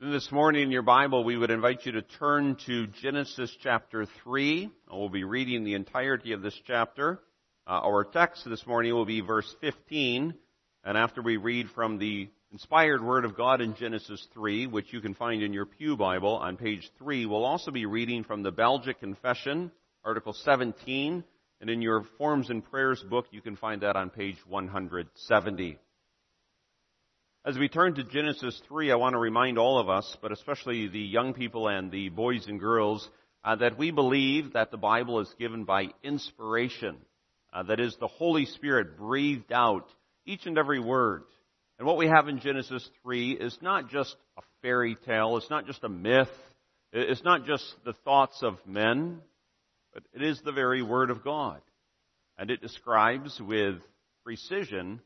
This morning in your Bible, we would invite you to turn to Genesis chapter 3. We'll be reading the entirety of this chapter. Our text this morning will be verse 15. And after we read from the inspired Word of God in Genesis 3, which you can find in your Pew Bible on page 3, we'll also be reading from the Belgic Confession, Article 17. And in your Forms and Prayers book, you can find that on page 170. As we turn to Genesis 3, I want to remind all of us, but especially the young people and the boys and girls, that we believe that the Bible is given by inspiration. That is, the Holy Spirit breathed out each and every word. And what we have in Genesis 3 is not just a fairy tale, it's not just a myth, it's not just the thoughts of men, but it is the very Word of God. And it describes with precision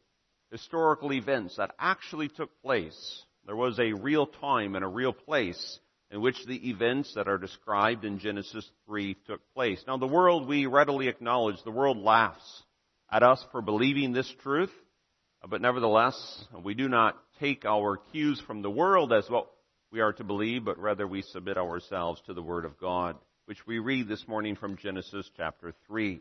historical events that actually took place. There was a real time and a real place in which the events that are described in Genesis 3 took place. Now, the world, we readily acknowledge, the world laughs at us for believing this truth, but nevertheless, we do not take our cues from the world as what we are to believe, but rather we submit ourselves to the Word of God, which we read this morning from Genesis chapter 3.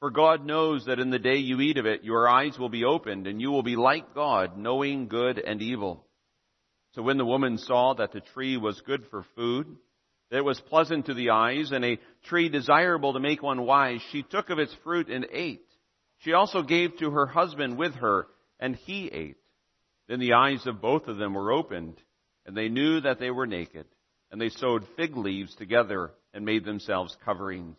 For God knows that in the day you eat of it, your eyes will be opened, and you will be like God, knowing good and evil." So when the woman saw that the tree was good for food, that it was pleasant to the eyes, and a tree desirable to make one wise, she took of its fruit and ate. She also gave to her husband with her, and he ate. Then the eyes of both of them were opened, and they knew that they were naked, and they sewed fig leaves together and made themselves coverings.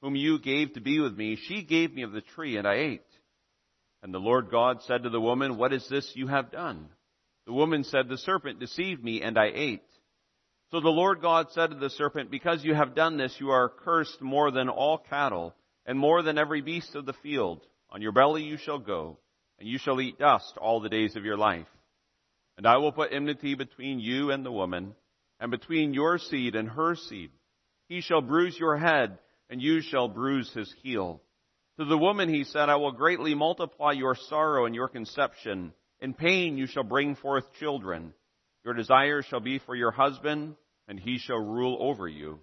whom you gave to be with me, she gave me of the tree, and I ate." And the Lord God said to the woman, "What is this you have done?" The woman said, "The serpent deceived me, and I ate." So the Lord God said to the serpent, "Because you have done this, you are cursed more than all cattle, and more than every beast of the field. On your belly you shall go, and you shall eat dust all the days of your life. And I will put enmity between you and the woman, and between your seed and her seed. He shall bruise your head, and you shall bruise his heel." To the woman he said, "I will greatly multiply your sorrow and your conception. In pain you shall bring forth children. Your desire shall be for your husband, and he shall rule over you."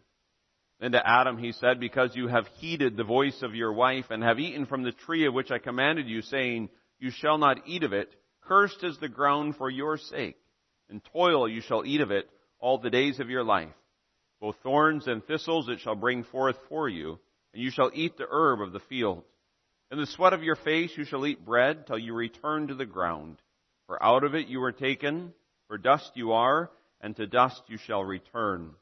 Then to Adam he said, "Because you have heeded the voice of your wife, and have eaten from the tree of which I commanded you, saying, you shall not eat of it, cursed is the ground for your sake. In toil you shall eat of it all the days of your life. Both thorns and thistles it shall bring forth for you, and you shall eat the herb of the field. In the sweat of your face you shall eat bread till you return to the ground. For out of it you were taken, for dust you are, and to dust you shall return."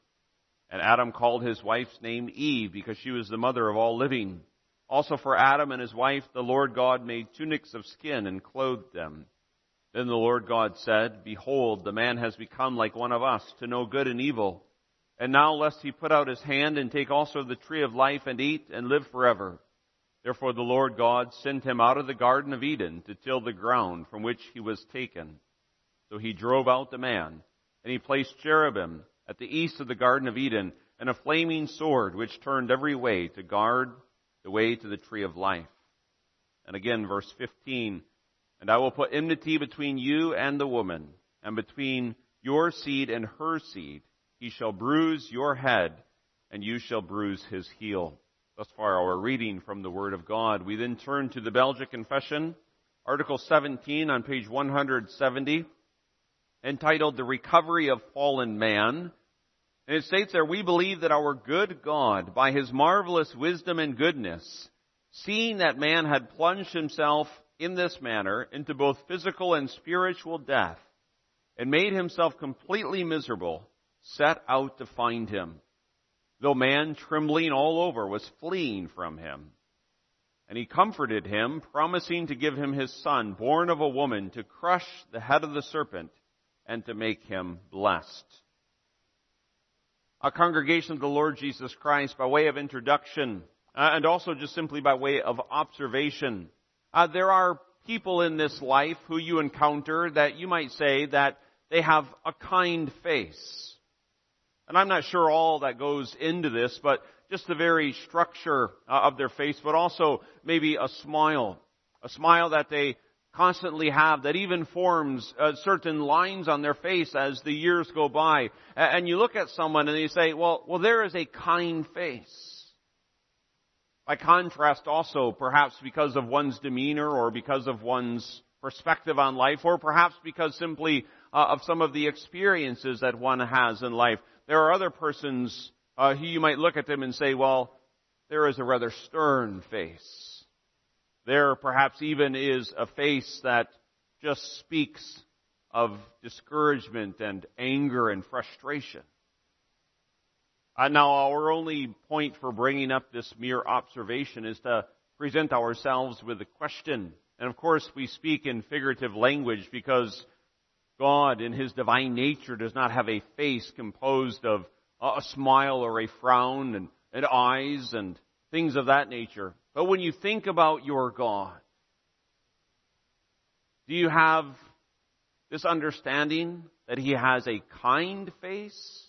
And Adam called his wife's name Eve, because she was the mother of all living. Also for Adam and his wife the Lord God made tunics of skin and clothed them. Then the Lord God said, "Behold, the man has become like one of us, to know good and evil. And now lest he put out his hand and take also the tree of life and eat and live forever." Therefore the Lord God sent him out of the Garden of Eden to till the ground from which he was taken. So he drove out the man, and he placed cherubim at the east of the Garden of Eden, and a flaming sword which turned every way to guard the way to the tree of life. And again, verse 15, "And I will put enmity between you and the woman, and between your seed and her seed. He shall bruise your head, and you shall bruise his heel." Thus far our reading from the Word of God. We then turn to the Belgic Confession, Article 17 on page 170, entitled "The Recovery of Fallen Man." And it states there, we believe that our good God, by his marvelous wisdom and goodness, seeing that man had plunged himself in this manner into both physical and spiritual death, and made himself completely miserable, set out to find him, though man, trembling all over, was fleeing from him. And he comforted him, promising to give him his son, born of a woman, to crush the head of the serpent and to make him blessed. A congregation of the Lord Jesus Christ, by way of introduction, and also just simply by way of observation, there are people in this life who you encounter that you might say that they have a kind face. And I'm not sure all that goes into this, but just the very structure of their face, but also maybe a smile that they constantly have that even forms certain lines on their face as the years go by. And you look at someone and you say, well, there is a kind face. By contrast also, perhaps because of one's demeanor or because of one's perspective on life, or perhaps because simply of some of the experiences that one has in life, there are other persons who you might look at them and say, well, there is a rather stern face. There perhaps even is a face that just speaks of discouragement and anger and frustration. Now, our only point for bringing up this mere observation is to present ourselves with a question. And of course, we speak in figurative language because God in His divine nature does not have a face composed of a smile or a frown and eyes and things of that nature. But when you think about your God, do you have this understanding that He has a kind face?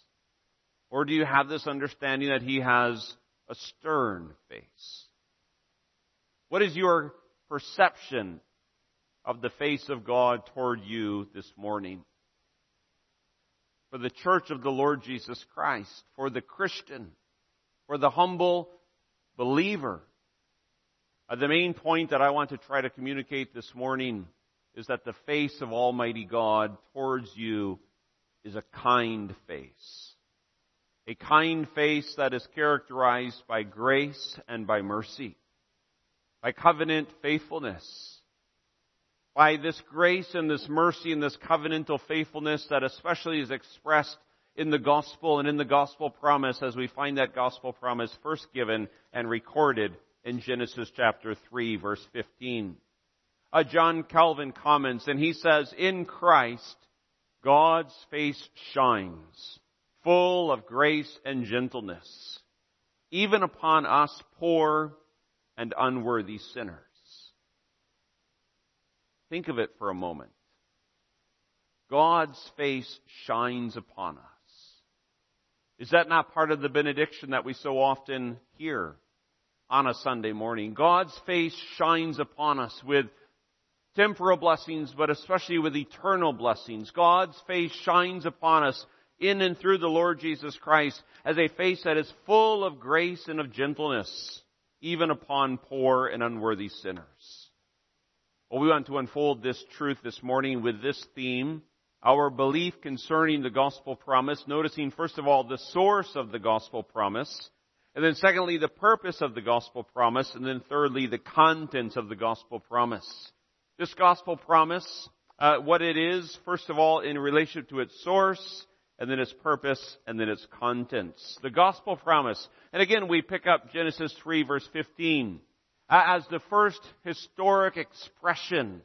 Or do you have this understanding that He has a stern face? What is your perception of the face of God toward you this morning? For the church of the Lord Jesus Christ, for the Christian, for the humble believer, the main point that I want to try to communicate this morning is that the face of Almighty God towards you is a kind face. A kind face that is characterized by grace and by mercy, by covenant faithfulness, by this grace and this mercy and this covenantal faithfulness that especially is expressed in the gospel and in the gospel promise as we find that gospel promise first given and recorded in Genesis chapter 3, verse 15. John Calvin comments, and he says, in Christ, God's face shines, full of grace and gentleness, even upon us poor and unworthy sinners. Think of it for a moment. God's face shines upon us. Is that not part of the benediction that we so often hear on a Sunday morning? God's face shines upon us with temporal blessings, but especially with eternal blessings. God's face shines upon us in and through the Lord Jesus Christ as a face that is full of grace and of gentleness, even upon poor and unworthy sinners. Well, we want to unfold this truth this morning with this theme, our belief concerning the gospel promise, noticing first of all the source of the gospel promise, and then secondly, the purpose of the gospel promise. And then thirdly, the contents of the gospel promise. This gospel promise, what it is, first of all, in relation to its source, and then its purpose, and then its contents. The gospel promise. And again, we pick up Genesis 3, verse 15, as the first historic expression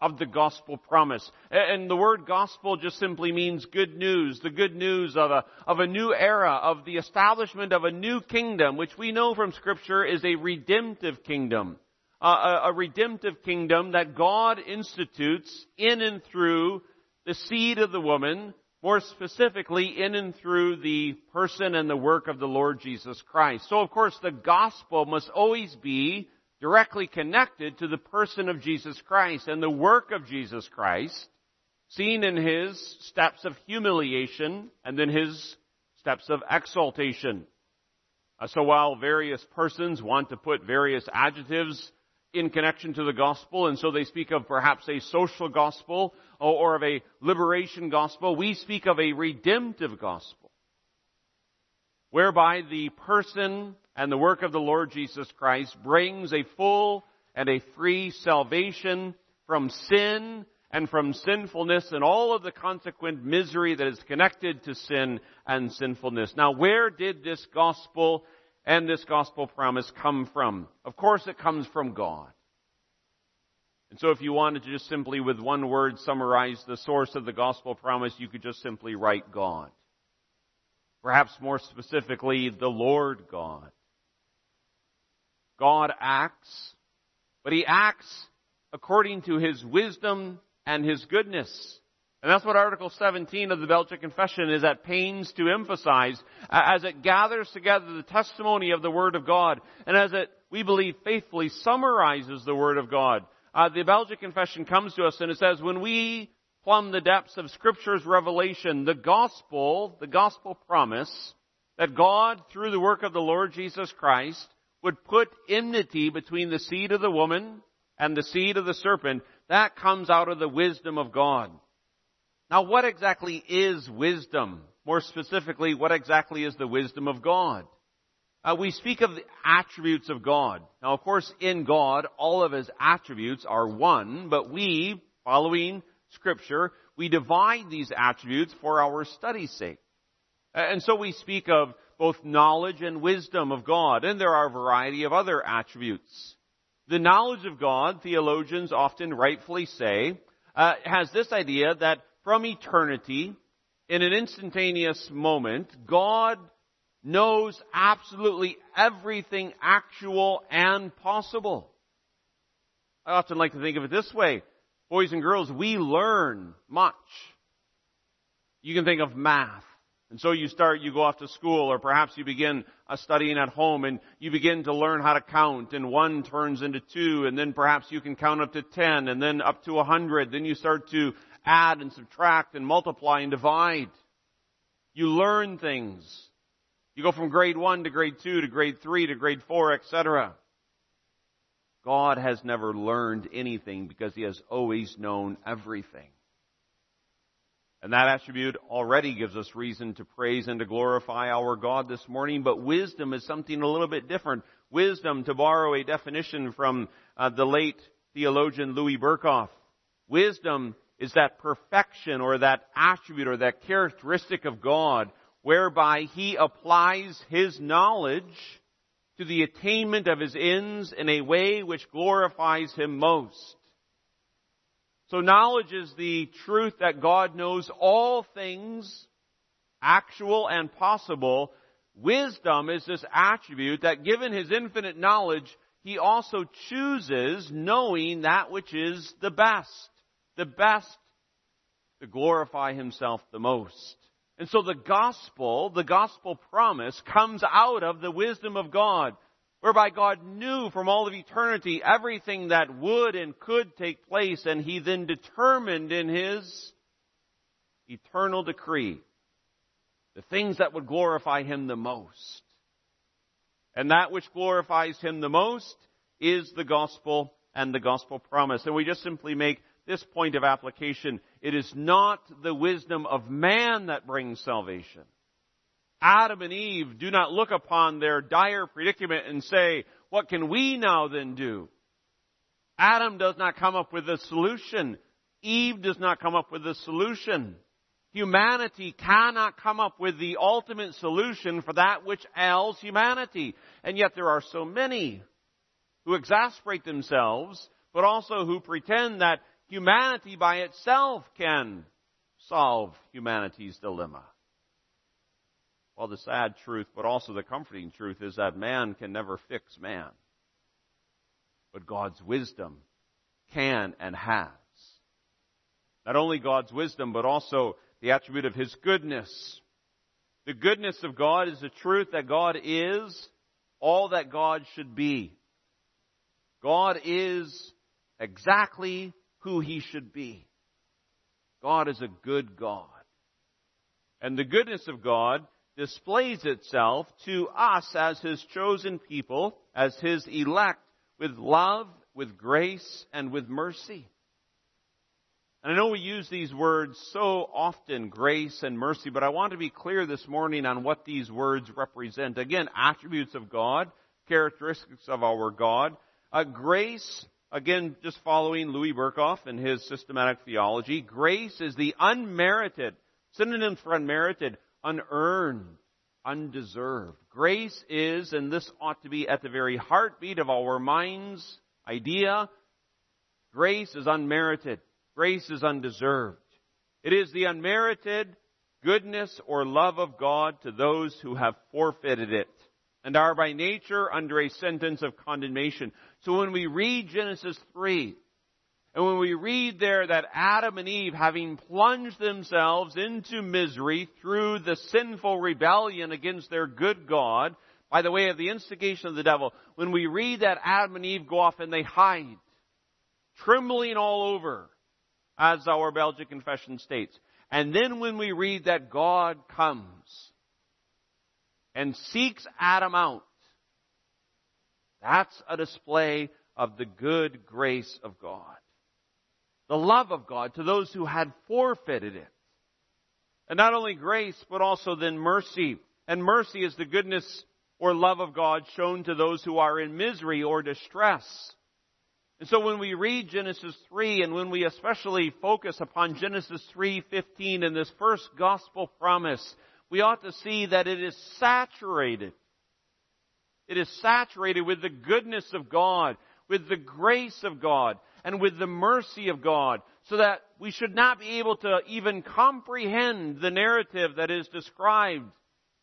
of the gospel promise. And the word gospel just simply means good news, the good news of a new era, of the establishment of a new kingdom, which we know from Scripture is a redemptive kingdom. A redemptive kingdom that God institutes in and through the seed of the woman, more specifically in and through the person and the work of the Lord Jesus Christ. So of course the gospel must always be directly connected to the person of Jesus Christ and the work of Jesus Christ, seen in His steps of humiliation and then His steps of exaltation. So while various persons want to put various adjectives in connection to the gospel, and so they speak of perhaps a social gospel or of a liberation gospel, we speak of a redemptive gospel. whereby the person and the work of the Lord Jesus Christ brings a full and a free salvation from sin and from sinfulness and all of the consequent misery that is connected to sin and sinfulness. Now, where did this gospel and this gospel promise come from? Of course, it comes from God. And so if you wanted to just simply with one word summarize the source of the gospel promise, you could just simply write God. Perhaps more specifically, the Lord God. God acts, but He acts according to His wisdom and His goodness. And that's what Article 17 of the Belgic Confession is at pains to emphasize as it gathers together the testimony of the Word of God and as it, we believe, faithfully summarizes the Word of God. The Belgic Confession comes to us and it says, when we plumb the depths of Scripture's revelation, the gospel promise that God, through the work of the Lord Jesus Christ, would put enmity between the seed of the woman and the seed of the serpent, that comes out of the wisdom of God. Now, what exactly is wisdom? More specifically, what exactly is the wisdom of God? We speak of the attributes of God. Now, of course, in God, all of His attributes are one, but we, following Scripture, we divide these attributes for our study's sake. And so we speak of both knowledge and wisdom of God, and there are a variety of other attributes. The knowledge of God, theologians often rightfully say, has this idea that from eternity, in an instantaneous moment, God knows absolutely everything actual and possible. I often like to think of it this way. Boys and girls, we learn much. You can think of math. And so you go off to school, or perhaps you begin studying at home, and you begin to learn how to count, and 1 turns into 2, and then perhaps you can count up to 10, and then up to 100. Then you start to add and subtract and multiply and divide. You learn things. You go from grade 1 to grade 2 to grade 3 to grade 4, etc. God has never learned anything because He has always known everything. And that attribute already gives us reason to praise and to glorify our God this morning. But wisdom is something a little bit different. Wisdom, to borrow a definition from the late theologian Louis Berkhof, wisdom is that perfection or that attribute or that characteristic of God whereby He applies His knowledge to the attainment of His ends in a way which glorifies Him most. So knowledge is the truth that God knows all things, actual and possible. Wisdom is this attribute that, given His infinite knowledge, He also chooses knowing that which is the best to glorify Himself the most. And so the gospel promise comes out of the wisdom of God, whereby God knew from all of eternity everything that would and could take place, and He then determined in His eternal decree the things that would glorify Him the most. And that which glorifies Him the most is the gospel and the gospel promise. And we just simply make this point of application. It is not the wisdom of man that brings salvation. Adam and Eve do not look upon their dire predicament and say, what can we now then do? Adam does not come up with a solution. Eve does not come up with a solution. Humanity cannot come up with the ultimate solution for that which ails humanity. And yet there are so many who exasperate themselves, but also who pretend that humanity by itself can solve humanity's dilemma. Well, the sad truth, but also the comforting truth, is that man can never fix man. But God's wisdom can and has. Not only God's wisdom, but also the attribute of His goodness. The goodness of God is the truth that God is all that God should be. God is exactly who He should be. God is a good God. And the goodness of God displays itself to us as His chosen people, as His elect, with love, with grace, and with mercy. And I know we use these words so often, grace and mercy, but I want to be clear this morning on what these words represent. Again, attributes of God, characteristics of our God. Grace, again, just following Louis Berkhof and his systematic theology, grace is the unmerited, synonym for unmerited, unearned, undeserved. Grace is, and this ought to be at the very heartbeat of our mind's idea, grace is unmerited. Grace is undeserved. It is the unmerited goodness or love of God to those who have forfeited it and are by nature under a sentence of condemnation. So when we read Genesis 3, and when we read there that Adam and Eve, having plunged themselves into misery through the sinful rebellion against their good God, by the way of the instigation of the devil, when we read that Adam and Eve go off and they hide, trembling all over, as our Belgic Confession states. And then when we read that God comes and seeks Adam out, that's a display of the good grace of God. The love of God to those who had forfeited it. And not only grace, but also then mercy. And mercy is the goodness or love of God shown to those who are in misery or distress. And so when we read Genesis 3, and when we especially focus upon Genesis 3:15 and this first gospel promise, we ought to see that it is saturated. It is saturated with the goodness of God, with the grace of God, and with the mercy of God, so that we should not be able to even comprehend the narrative that is described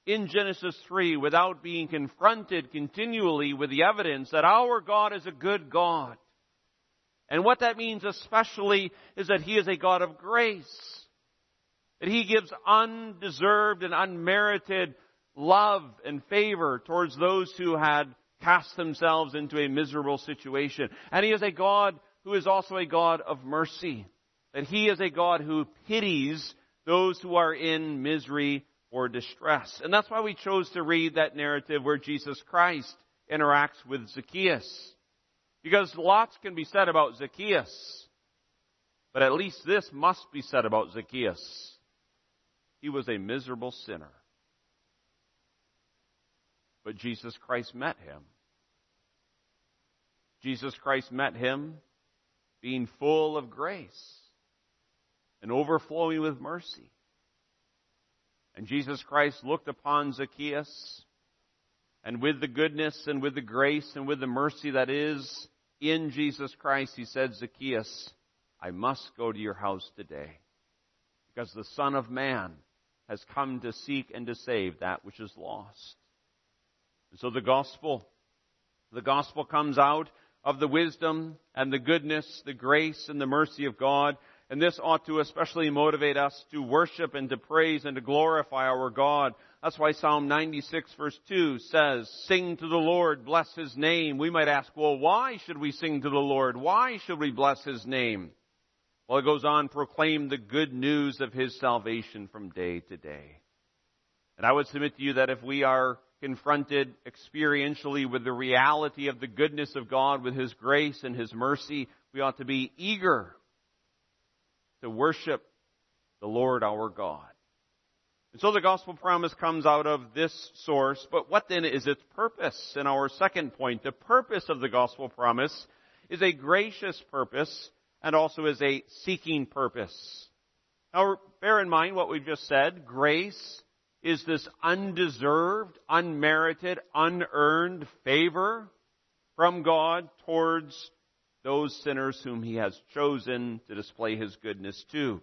in Genesis 3 without being confronted continually with the evidence that our God is a good God. And what that means especially is that He is a God of grace. That He gives undeserved and unmerited love and favor towards those who had cast themselves into a miserable situation. And He is a God who is also a God of mercy. That He is a God who pities those who are in misery or distress. And that's why we chose to read that narrative where Jesus Christ interacts with Zacchaeus. Because lots can be said about Zacchaeus, but at least this must be said about Zacchaeus. He was a miserable sinner. But Jesus Christ met him. Jesus Christ met him being full of grace and overflowing with mercy. And Jesus Christ looked upon Zacchaeus, and with the goodness and with the grace and with the mercy that is in Jesus Christ, He said, Zacchaeus, I must go to your house today, because the Son of Man has come to seek and to save that which is lost. And so the gospel comes out of the wisdom and the goodness, the grace and the mercy of God. And this ought to especially motivate us to worship and to praise and to glorify our God. That's why Psalm 96 verse 2 says, sing to the Lord, bless His name. We might ask, well, why should we sing to the Lord? Why should we bless His name? Well, it goes on, proclaim the good news of His salvation from day to day. And I would submit to you that if we are confronted experientially with the reality of the goodness of God, with His grace and His mercy, we ought to be eager to worship the Lord our God. And so the gospel promise comes out of this source, but what then is its purpose? And our second point, the purpose of the gospel promise is a gracious purpose and also is a seeking purpose. Now bear in mind what we've just said. Grace is this undeserved, unmerited, unearned favor from God towards those sinners whom He has chosen to display His goodness to.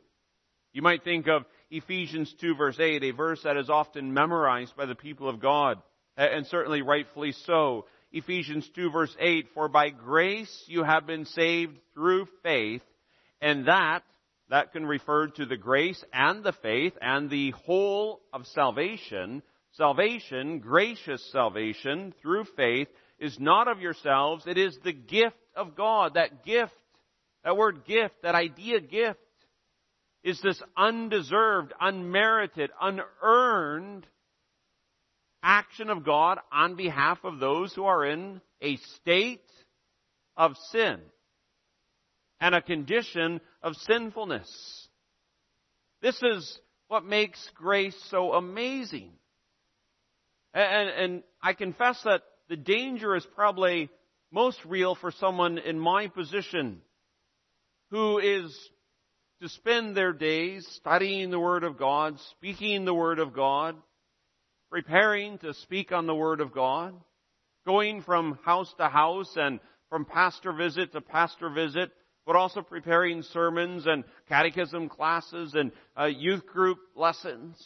You might think of Ephesians 2 verse 8, a verse that is often memorized by the people of God, and certainly rightfully so. Ephesians 2 verse 8, for by grace you have been saved through faith, and that can refer to the grace and the faith and the whole of salvation. Salvation, gracious salvation through faith, is not of yourselves, it is the gift of God. That gift, that word gift, that idea gift, is this undeserved, unmerited, unearned action of God on behalf of those who are in a state of sin and a condition of sinfulness. This is what makes grace so amazing. And I confess that the danger is probably most real for someone in my position who is to spend their days studying the Word of God, speaking the Word of God, preparing to speak on the Word of God, going from house to house and from pastor visit to pastor visit, but also preparing sermons and catechism classes and youth group lessons.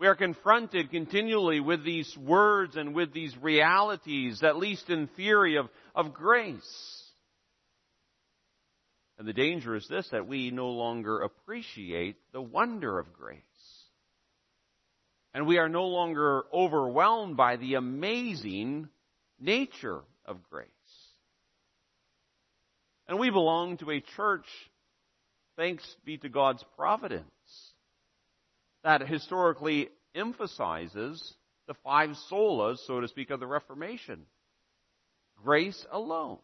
We are confronted continually with these words and with these realities, at least in theory, of grace. And the danger is this, that we no longer appreciate the wonder of grace. And we are no longer overwhelmed by the amazing nature of grace. And we belong to a church, thanks be to God's providence, that historically emphasizes the five solas, so to speak, of the Reformation. Grace alone.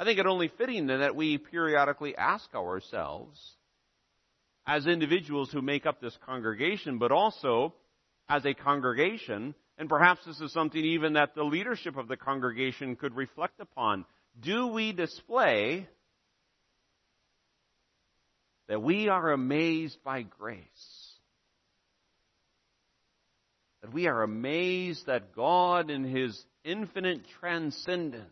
I think it only fitting then that we periodically ask ourselves, as individuals who make up this congregation, but also as a congregation, and perhaps this is something even that the leadership of the congregation could reflect upon, do we display that we are amazed by grace? That we are amazed that God in His infinite transcendence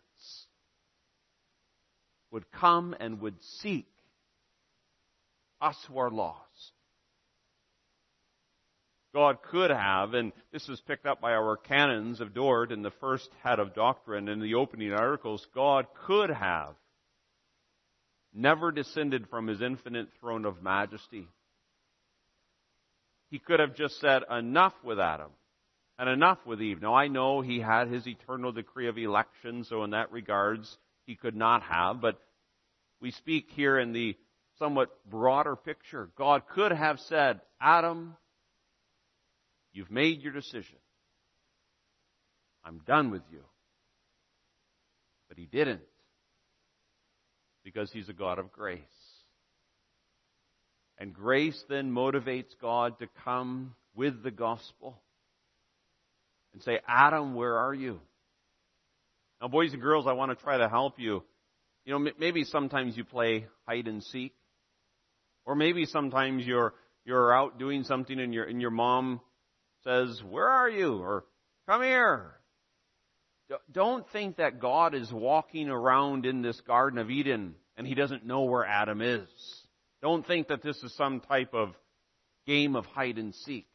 would come and would seek us who are lost. God could have, and this was picked up by our Canons of Dort in the first head of doctrine in the opening articles, God could have never descended from His infinite throne of majesty. He could have just said, enough with Adam and enough with Eve. Now I know He had His eternal decree of election, so in that regards He could not have, but we speak here in the somewhat broader picture. God could have said, Adam, you've made your decision. I'm done with you. But He didn't, because He's a God of grace. And grace then motivates God to come with the gospel and say, Adam, where are you? Now, boys and girls, I want to try to help you. You know, maybe sometimes you play hide and seek. Or maybe sometimes you're out doing something and your mom says, where are you? Or, come here. Don't think that God is walking around in this Garden of Eden and He doesn't know where Adam is. Don't think that this is some type of game of hide and seek.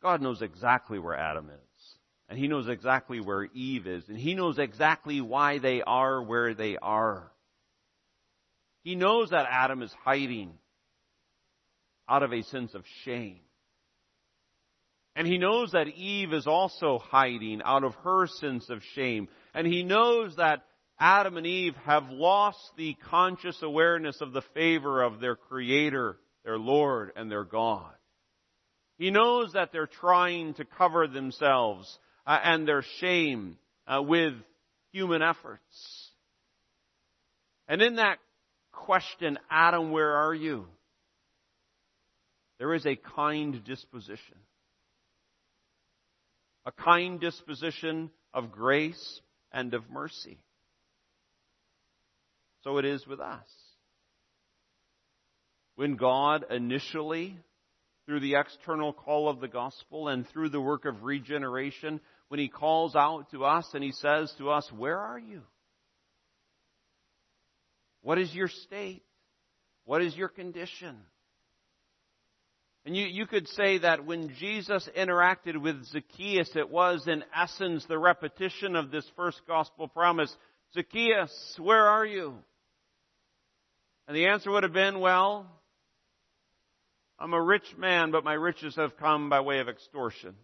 God knows exactly where Adam is. And He knows exactly where Eve is. And He knows exactly why they are where they are. He knows that Adam is hiding out of a sense of shame. And He knows that Eve is also hiding out of her sense of shame. And He knows that Adam and Eve have lost the conscious awareness of the favor of their Creator, their Lord, and their God. He knows that they're trying to cover themselves and their shame with human efforts. And in that question, Adam, where are you? There is a kind disposition. A kind disposition of grace and of mercy. So it is with us. When God initially, through the external call of the gospel and through the work of regeneration, when He calls out to us and He says to us, where are you? What is your state? What is your condition? And you could say that when Jesus interacted with Zacchaeus, it was in essence the repetition of this first gospel promise. Zacchaeus, where are you? And the answer would have been, well, I'm a rich man, but my riches have come by way of extortion.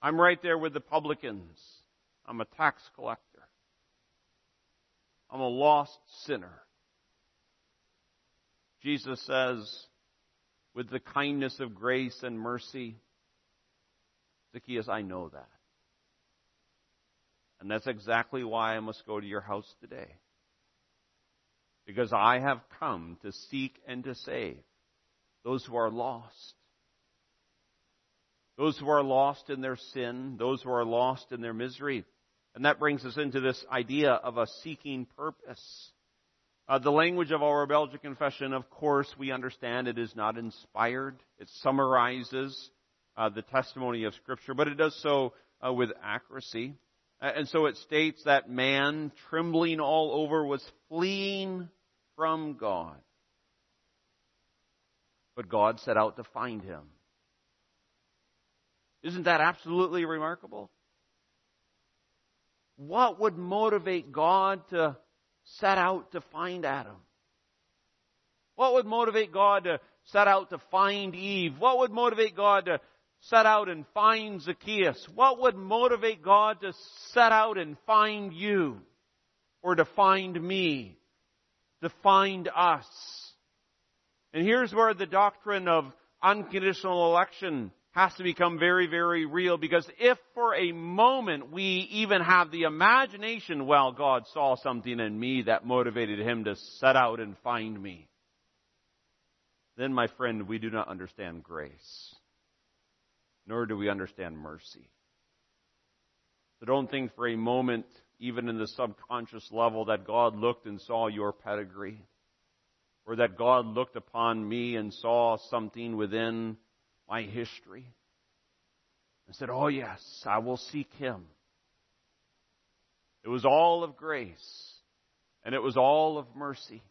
I'm right there with the publicans. I'm a tax collector. I'm a lost sinner. Jesus says, with the kindness of grace and mercy, Zacchaeus, I know that. And that's exactly why I must go to your house today. Because I have come to seek and to save those who are lost. Those who are lost in their sin, those who are lost in their misery. And that brings us into this idea of a seeking purpose. The language of our Belgic Confession, of course, we understand it is not inspired. It summarizes the testimony of Scripture, but it does so with accuracy. And so it states that man, trembling all over, was fleeing from God. But God set out to find him. Isn't that absolutely remarkable? What would motivate God to set out to find Adam? What would motivate God to set out to find Eve? What would motivate God to set out and find Zacchaeus? What would motivate God to set out and find you? Or to find me? To find us? And here's where the doctrine of unconditional election has to become very, very real. Because if for a moment we even have the imagination, well, God saw something in me that motivated him to set out and find me, then, my friend, we do not understand grace. Nor do we understand mercy. So don't think for a moment, even in the subconscious level, that God looked and saw your pedigree. Or that God looked upon me and saw something within my history and said, oh yes, I will seek him. It was all of grace and it was all of mercy.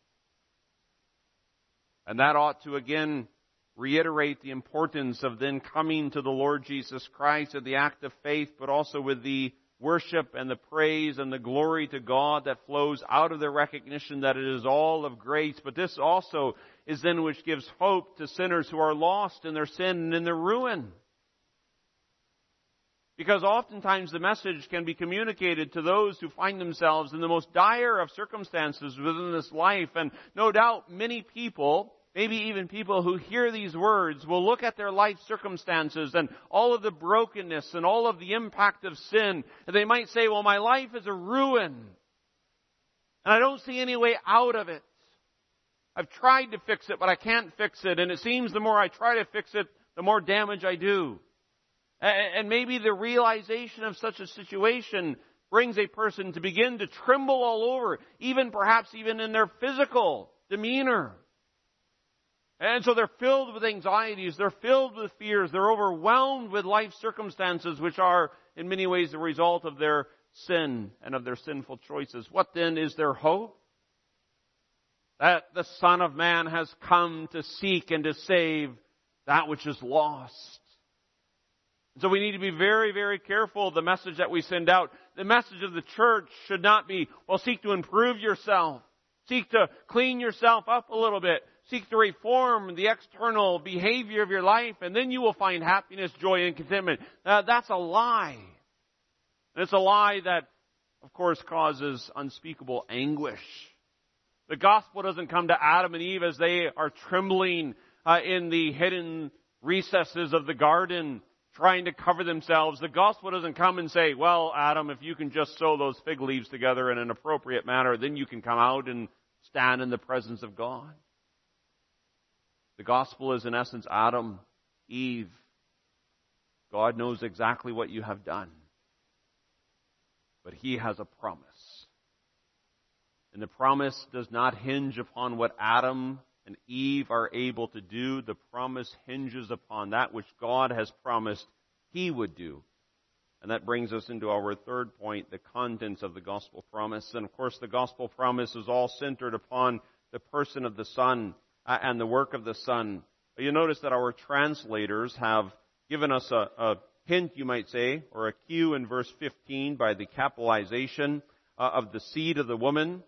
And that ought to again reiterate the importance of then coming to the Lord Jesus Christ in the act of faith, but also with the worship and the praise and the glory to God that flows out of the recognition that it is all of grace. But this also is then which gives hope to sinners who are lost in their sin and in their ruin. Because oftentimes the message can be communicated to those who find themselves in the most dire of circumstances within this life. And no doubt many people, maybe even people who hear these words, will look at their life circumstances and all of the brokenness and all of the impact of sin, and they might say, well, my life is a ruin, and I don't see any way out of it. I've tried to fix it, but I can't fix it, and it seems the more I try to fix it, the more damage I do. And maybe the realization of such a situation brings a person to begin to tremble all over, even perhaps even in their physical demeanor. And so they're filled with anxieties, they're filled with fears, they're overwhelmed with life circumstances which are in many ways the result of their sin and of their sinful choices. What then is their hope? That the Son of Man has come to seek and to save that which is lost. So we need to be very, very careful of the message that we send out. The message of the church should not be, well, seek to improve yourself. Seek to clean yourself up a little bit. Seek to reform the external behavior of your life, and then you will find happiness, joy, and contentment. That's a lie. And it's a lie that, of course, causes unspeakable anguish. The gospel doesn't come to Adam and Eve as they are trembling in the hidden recesses of the garden, trying to cover themselves. The gospel doesn't come and say, well, Adam, if you can just sew those fig leaves together in an appropriate manner, then you can come out and stand in the presence of God. The gospel is, in essence, Adam, Eve. God knows exactly what you have done. But he has a promise. And the promise does not hinge upon what Adam and Eve are able to do. The promise hinges upon that which God has promised he would do. And that brings us into our third point, the contents of the gospel promise. And, of course, the gospel promise is all centered upon the person of the Son and the work of the Son. But you notice that our translators have given us a hint, you might say, or a cue in verse 15 by the capitalization of the seed of the woman.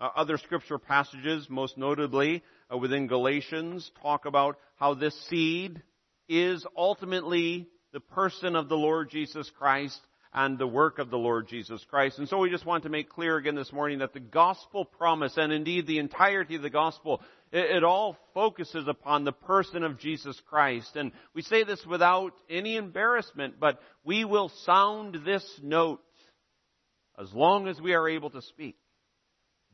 Other scripture passages, most notably within Galatians, talk about how this seed is ultimately the person of the Lord Jesus Christ and the work of the Lord Jesus Christ. And so we just want to make clear again this morning that the gospel promise, and indeed the entirety of the gospel, it all focuses upon the person of Jesus Christ. And we say this without any embarrassment, but we will sound this note as long as we are able to speak.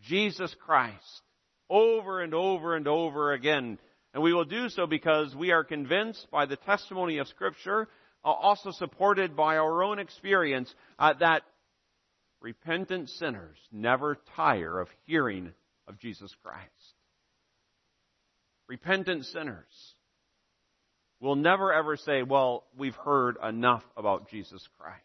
Jesus Christ, over and over and over again. And we will do so because we are convinced by the testimony of Scripture, also supported by our own experience, that repentant sinners never tire of hearing of Jesus Christ. Repentant sinners will never ever say, well, we've heard enough about Jesus Christ.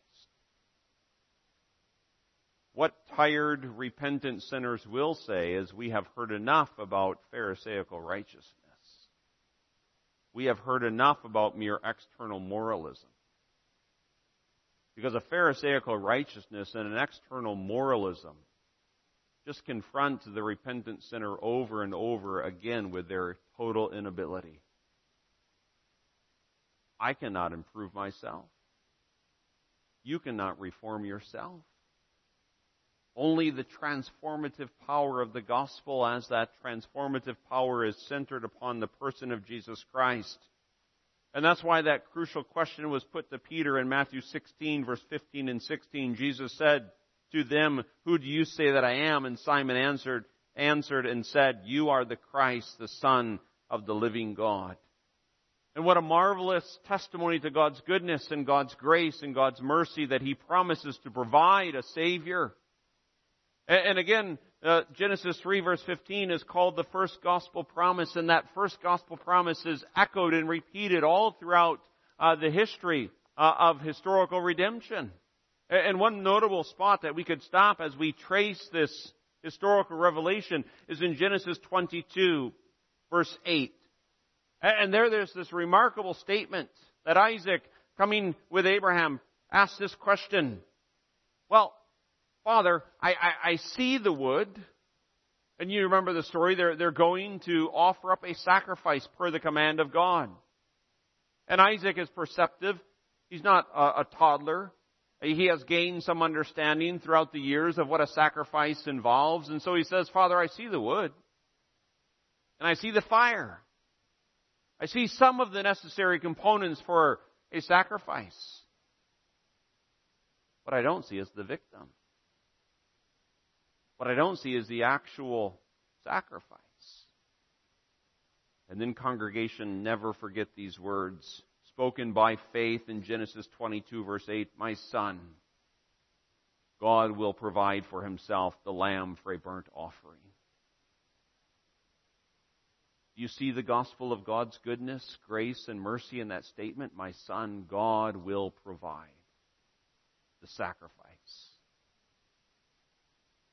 What tired, repentant sinners will say is, we have heard enough about Pharisaical righteousness. We have heard enough about mere external moralism. Because a Pharisaical righteousness and an external moralism just confront the repentant sinner over and over again with their total inability. I cannot improve myself. You cannot reform yourself. Only the transformative power of the gospel, as that transformative power is centered upon the person of Jesus Christ. And that's why that crucial question was put to Peter in Matthew 16, verse 15 and 16. Jesus said to them, "Who do you say that I am?" And Simon answered and said, "You are the Christ, the Son of the living God." And what a marvelous testimony to God's goodness and God's grace and God's mercy that He promises to provide a Savior. And again, Genesis 3 verse 15 is called the first gospel promise, and that first gospel promise is echoed and repeated all throughout the history of historical redemption. And one notable spot that we could stop as we trace this historical revelation is in Genesis 22 verse 8. And there's this remarkable statement that Isaac, coming with Abraham, asks this question. Well, Father, I see the wood. And you remember the story. They're going to offer up a sacrifice per the command of God. And Isaac is perceptive. He's not a toddler. He has gained some understanding throughout the years of what a sacrifice involves. And so he says, Father, I see the wood. And I see the fire. I see some of the necessary components for a sacrifice. What I don't see is the victim. What I don't see is the actual sacrifice. And then, congregation, never forget these words, spoken by faith in Genesis 22, verse 8, "My son, God will provide for Himself the lamb for a burnt offering." Do you see the gospel of God's goodness, grace, and mercy in that statement? My son, God will provide the sacrifice.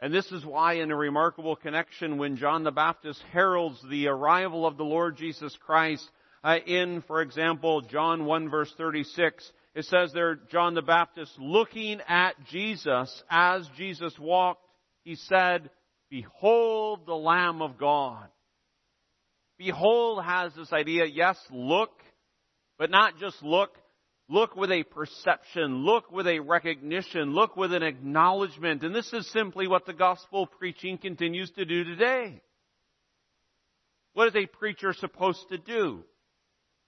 And this is why, in a remarkable connection, when John the Baptist heralds the arrival of the Lord Jesus Christ in, for example, John 1 verse 36, it says there, John the Baptist, looking at Jesus as Jesus walked, he said, "Behold the Lamb of God." Behold has this idea, yes, look, but not just look. Look with a perception, look with a recognition, look with an acknowledgement. And this is simply what the gospel preaching continues to do today. What is a preacher supposed to do?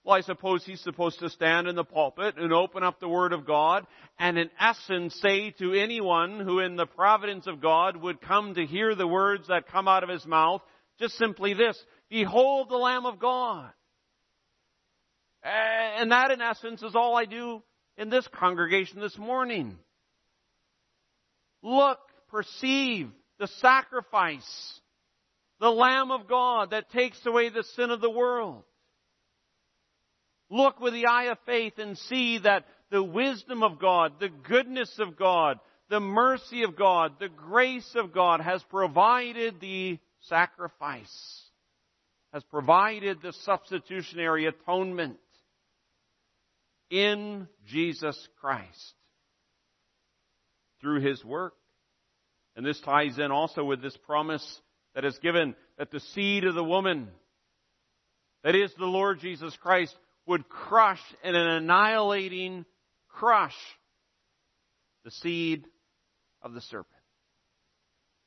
Well, I suppose he's supposed to stand in the pulpit and open up the Word of God and in essence say to anyone who in the providence of God would come to hear the words that come out of his mouth, just simply this, "Behold the Lamb of God." And that, in essence, is all I do in this congregation this morning. Look, perceive the sacrifice, the Lamb of God that takes away the sin of the world. Look with the eye of faith and see that the wisdom of God, the goodness of God, the mercy of God, the grace of God has provided the sacrifice, has provided the substitutionary atonement in Jesus Christ through His work. And this ties in also with this promise that is given that the seed of the woman, that is the Lord Jesus Christ, would crush in an annihilating crush the seed of the serpent.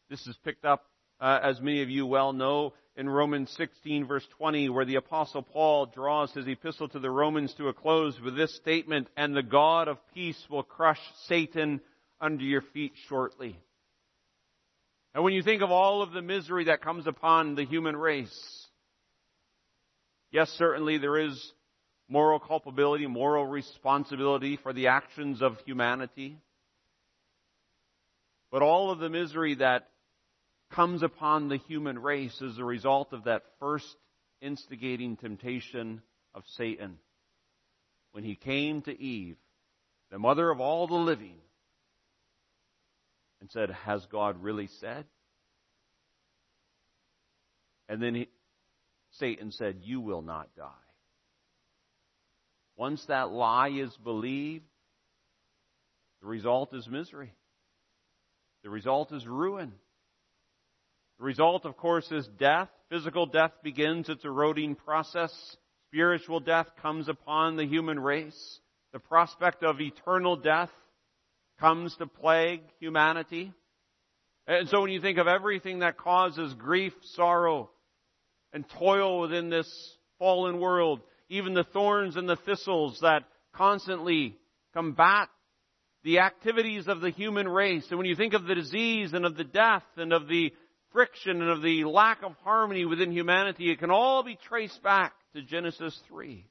This is picked up, as many of you well know, in Romans 16, verse 20, where the Apostle Paul draws his epistle to the Romans to a close with this statement, "And the God of peace will crush Satan under your feet shortly. And when you think of all of the misery that comes upon the human race, yes, certainly there is moral culpability, moral responsibility for the actions of humanity. But all of the misery that comes upon the human race is a result of that first instigating temptation of Satan. When he came to Eve, the mother of all the living, and said, "Has God really said?" And then Satan said, "You will not die." Once that lie is believed, the result is misery. The result is ruin. The result, of course, is death. Physical death begins its eroding process. Spiritual death comes upon the human race. The prospect of eternal death comes to plague humanity. And so when you think of everything that causes grief, sorrow, and toil within this fallen world, even the thorns and the thistles that constantly combat the activities of the human race, and when you think of the disease and of the death and of the friction and of the lack of harmony within humanity, it can all be traced back to Genesis 3.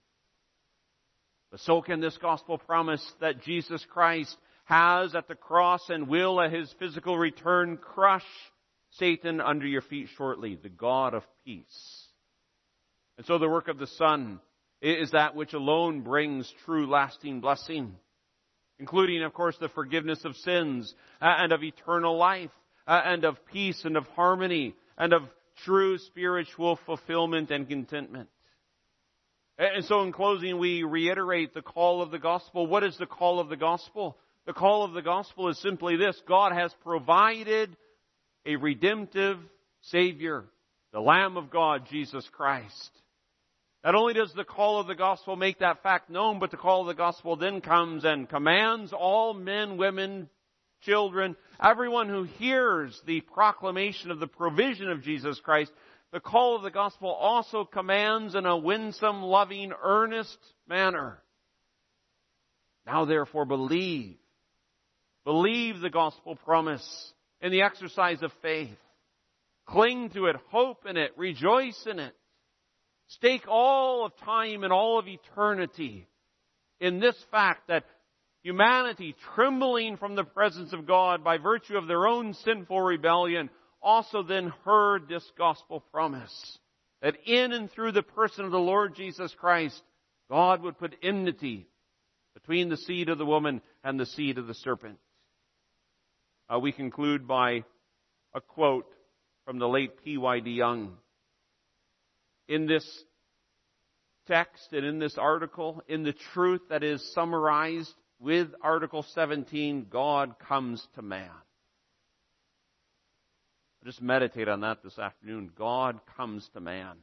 But so can this gospel promise that Jesus Christ has at the cross and will at his physical return crush Satan under your feet shortly, the God of peace. And so the work of the Son is that which alone brings true lasting blessing, including, of course, the forgiveness of sins and of eternal life and of peace and of harmony and of true spiritual fulfillment and contentment. And so in closing, we reiterate the call of the gospel. What is the call of the gospel? The call of the gospel is simply this: God has provided a redemptive Savior, the Lamb of God, Jesus Christ. Not only does the call of the gospel make that fact known, but the call of the gospel then comes and commands all men, women, children, everyone who hears the proclamation of the provision of Jesus Christ. The call of the gospel also commands in a winsome, loving, earnest manner. Now therefore believe. Believe the gospel promise in the exercise of faith. Cling to it, hope in it, rejoice in it. Stake all of time and all of eternity in this fact that humanity, trembling from the presence of God by virtue of their own sinful rebellion, also then heard this gospel promise that in and through the person of the Lord Jesus Christ, God would put enmity between the seed of the woman and the seed of the serpent. We conclude by a quote from the late P.Y.D. Young. In this text and in this article, in the truth that is summarized with Article 17, God comes to man. Just meditate on that this afternoon. God comes to man.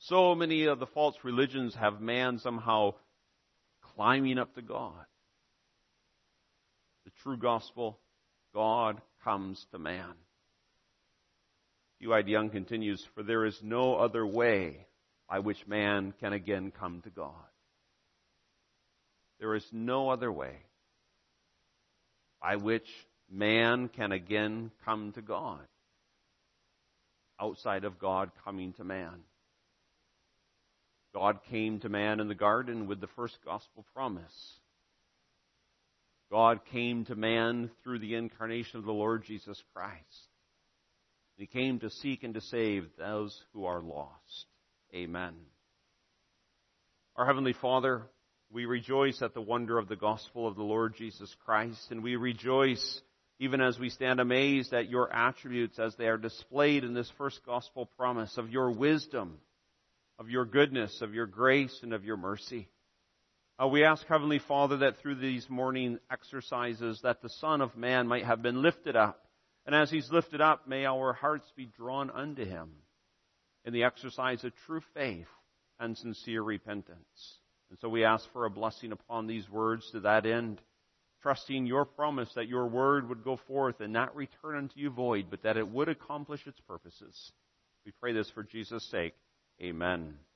So many of the false religions have man somehow climbing up to God. The true gospel, God comes to man. P.Y.D. Young continues, "For there is no other way by which man can again come to God." There is no other way by which man can again come to God outside of God coming to man. God came to man in the garden with the first gospel promise. God came to man through the incarnation of the Lord Jesus Christ. He came to seek and to save those who are lost. Amen. Our Heavenly Father, we rejoice at the wonder of the gospel of the Lord Jesus Christ, and we rejoice even as we stand amazed at your attributes as they are displayed in this first gospel promise of your wisdom, of your goodness, of your grace, and of your mercy. We ask, Heavenly Father, that through these morning exercises that the Son of Man might have been lifted up. And as he's lifted up, may our hearts be drawn unto him in the exercise of true faith and sincere repentance. And so we ask for a blessing upon these words to that end, trusting your promise that your word would go forth and not return unto you void, but that it would accomplish its purposes. We pray this for Jesus' sake. Amen.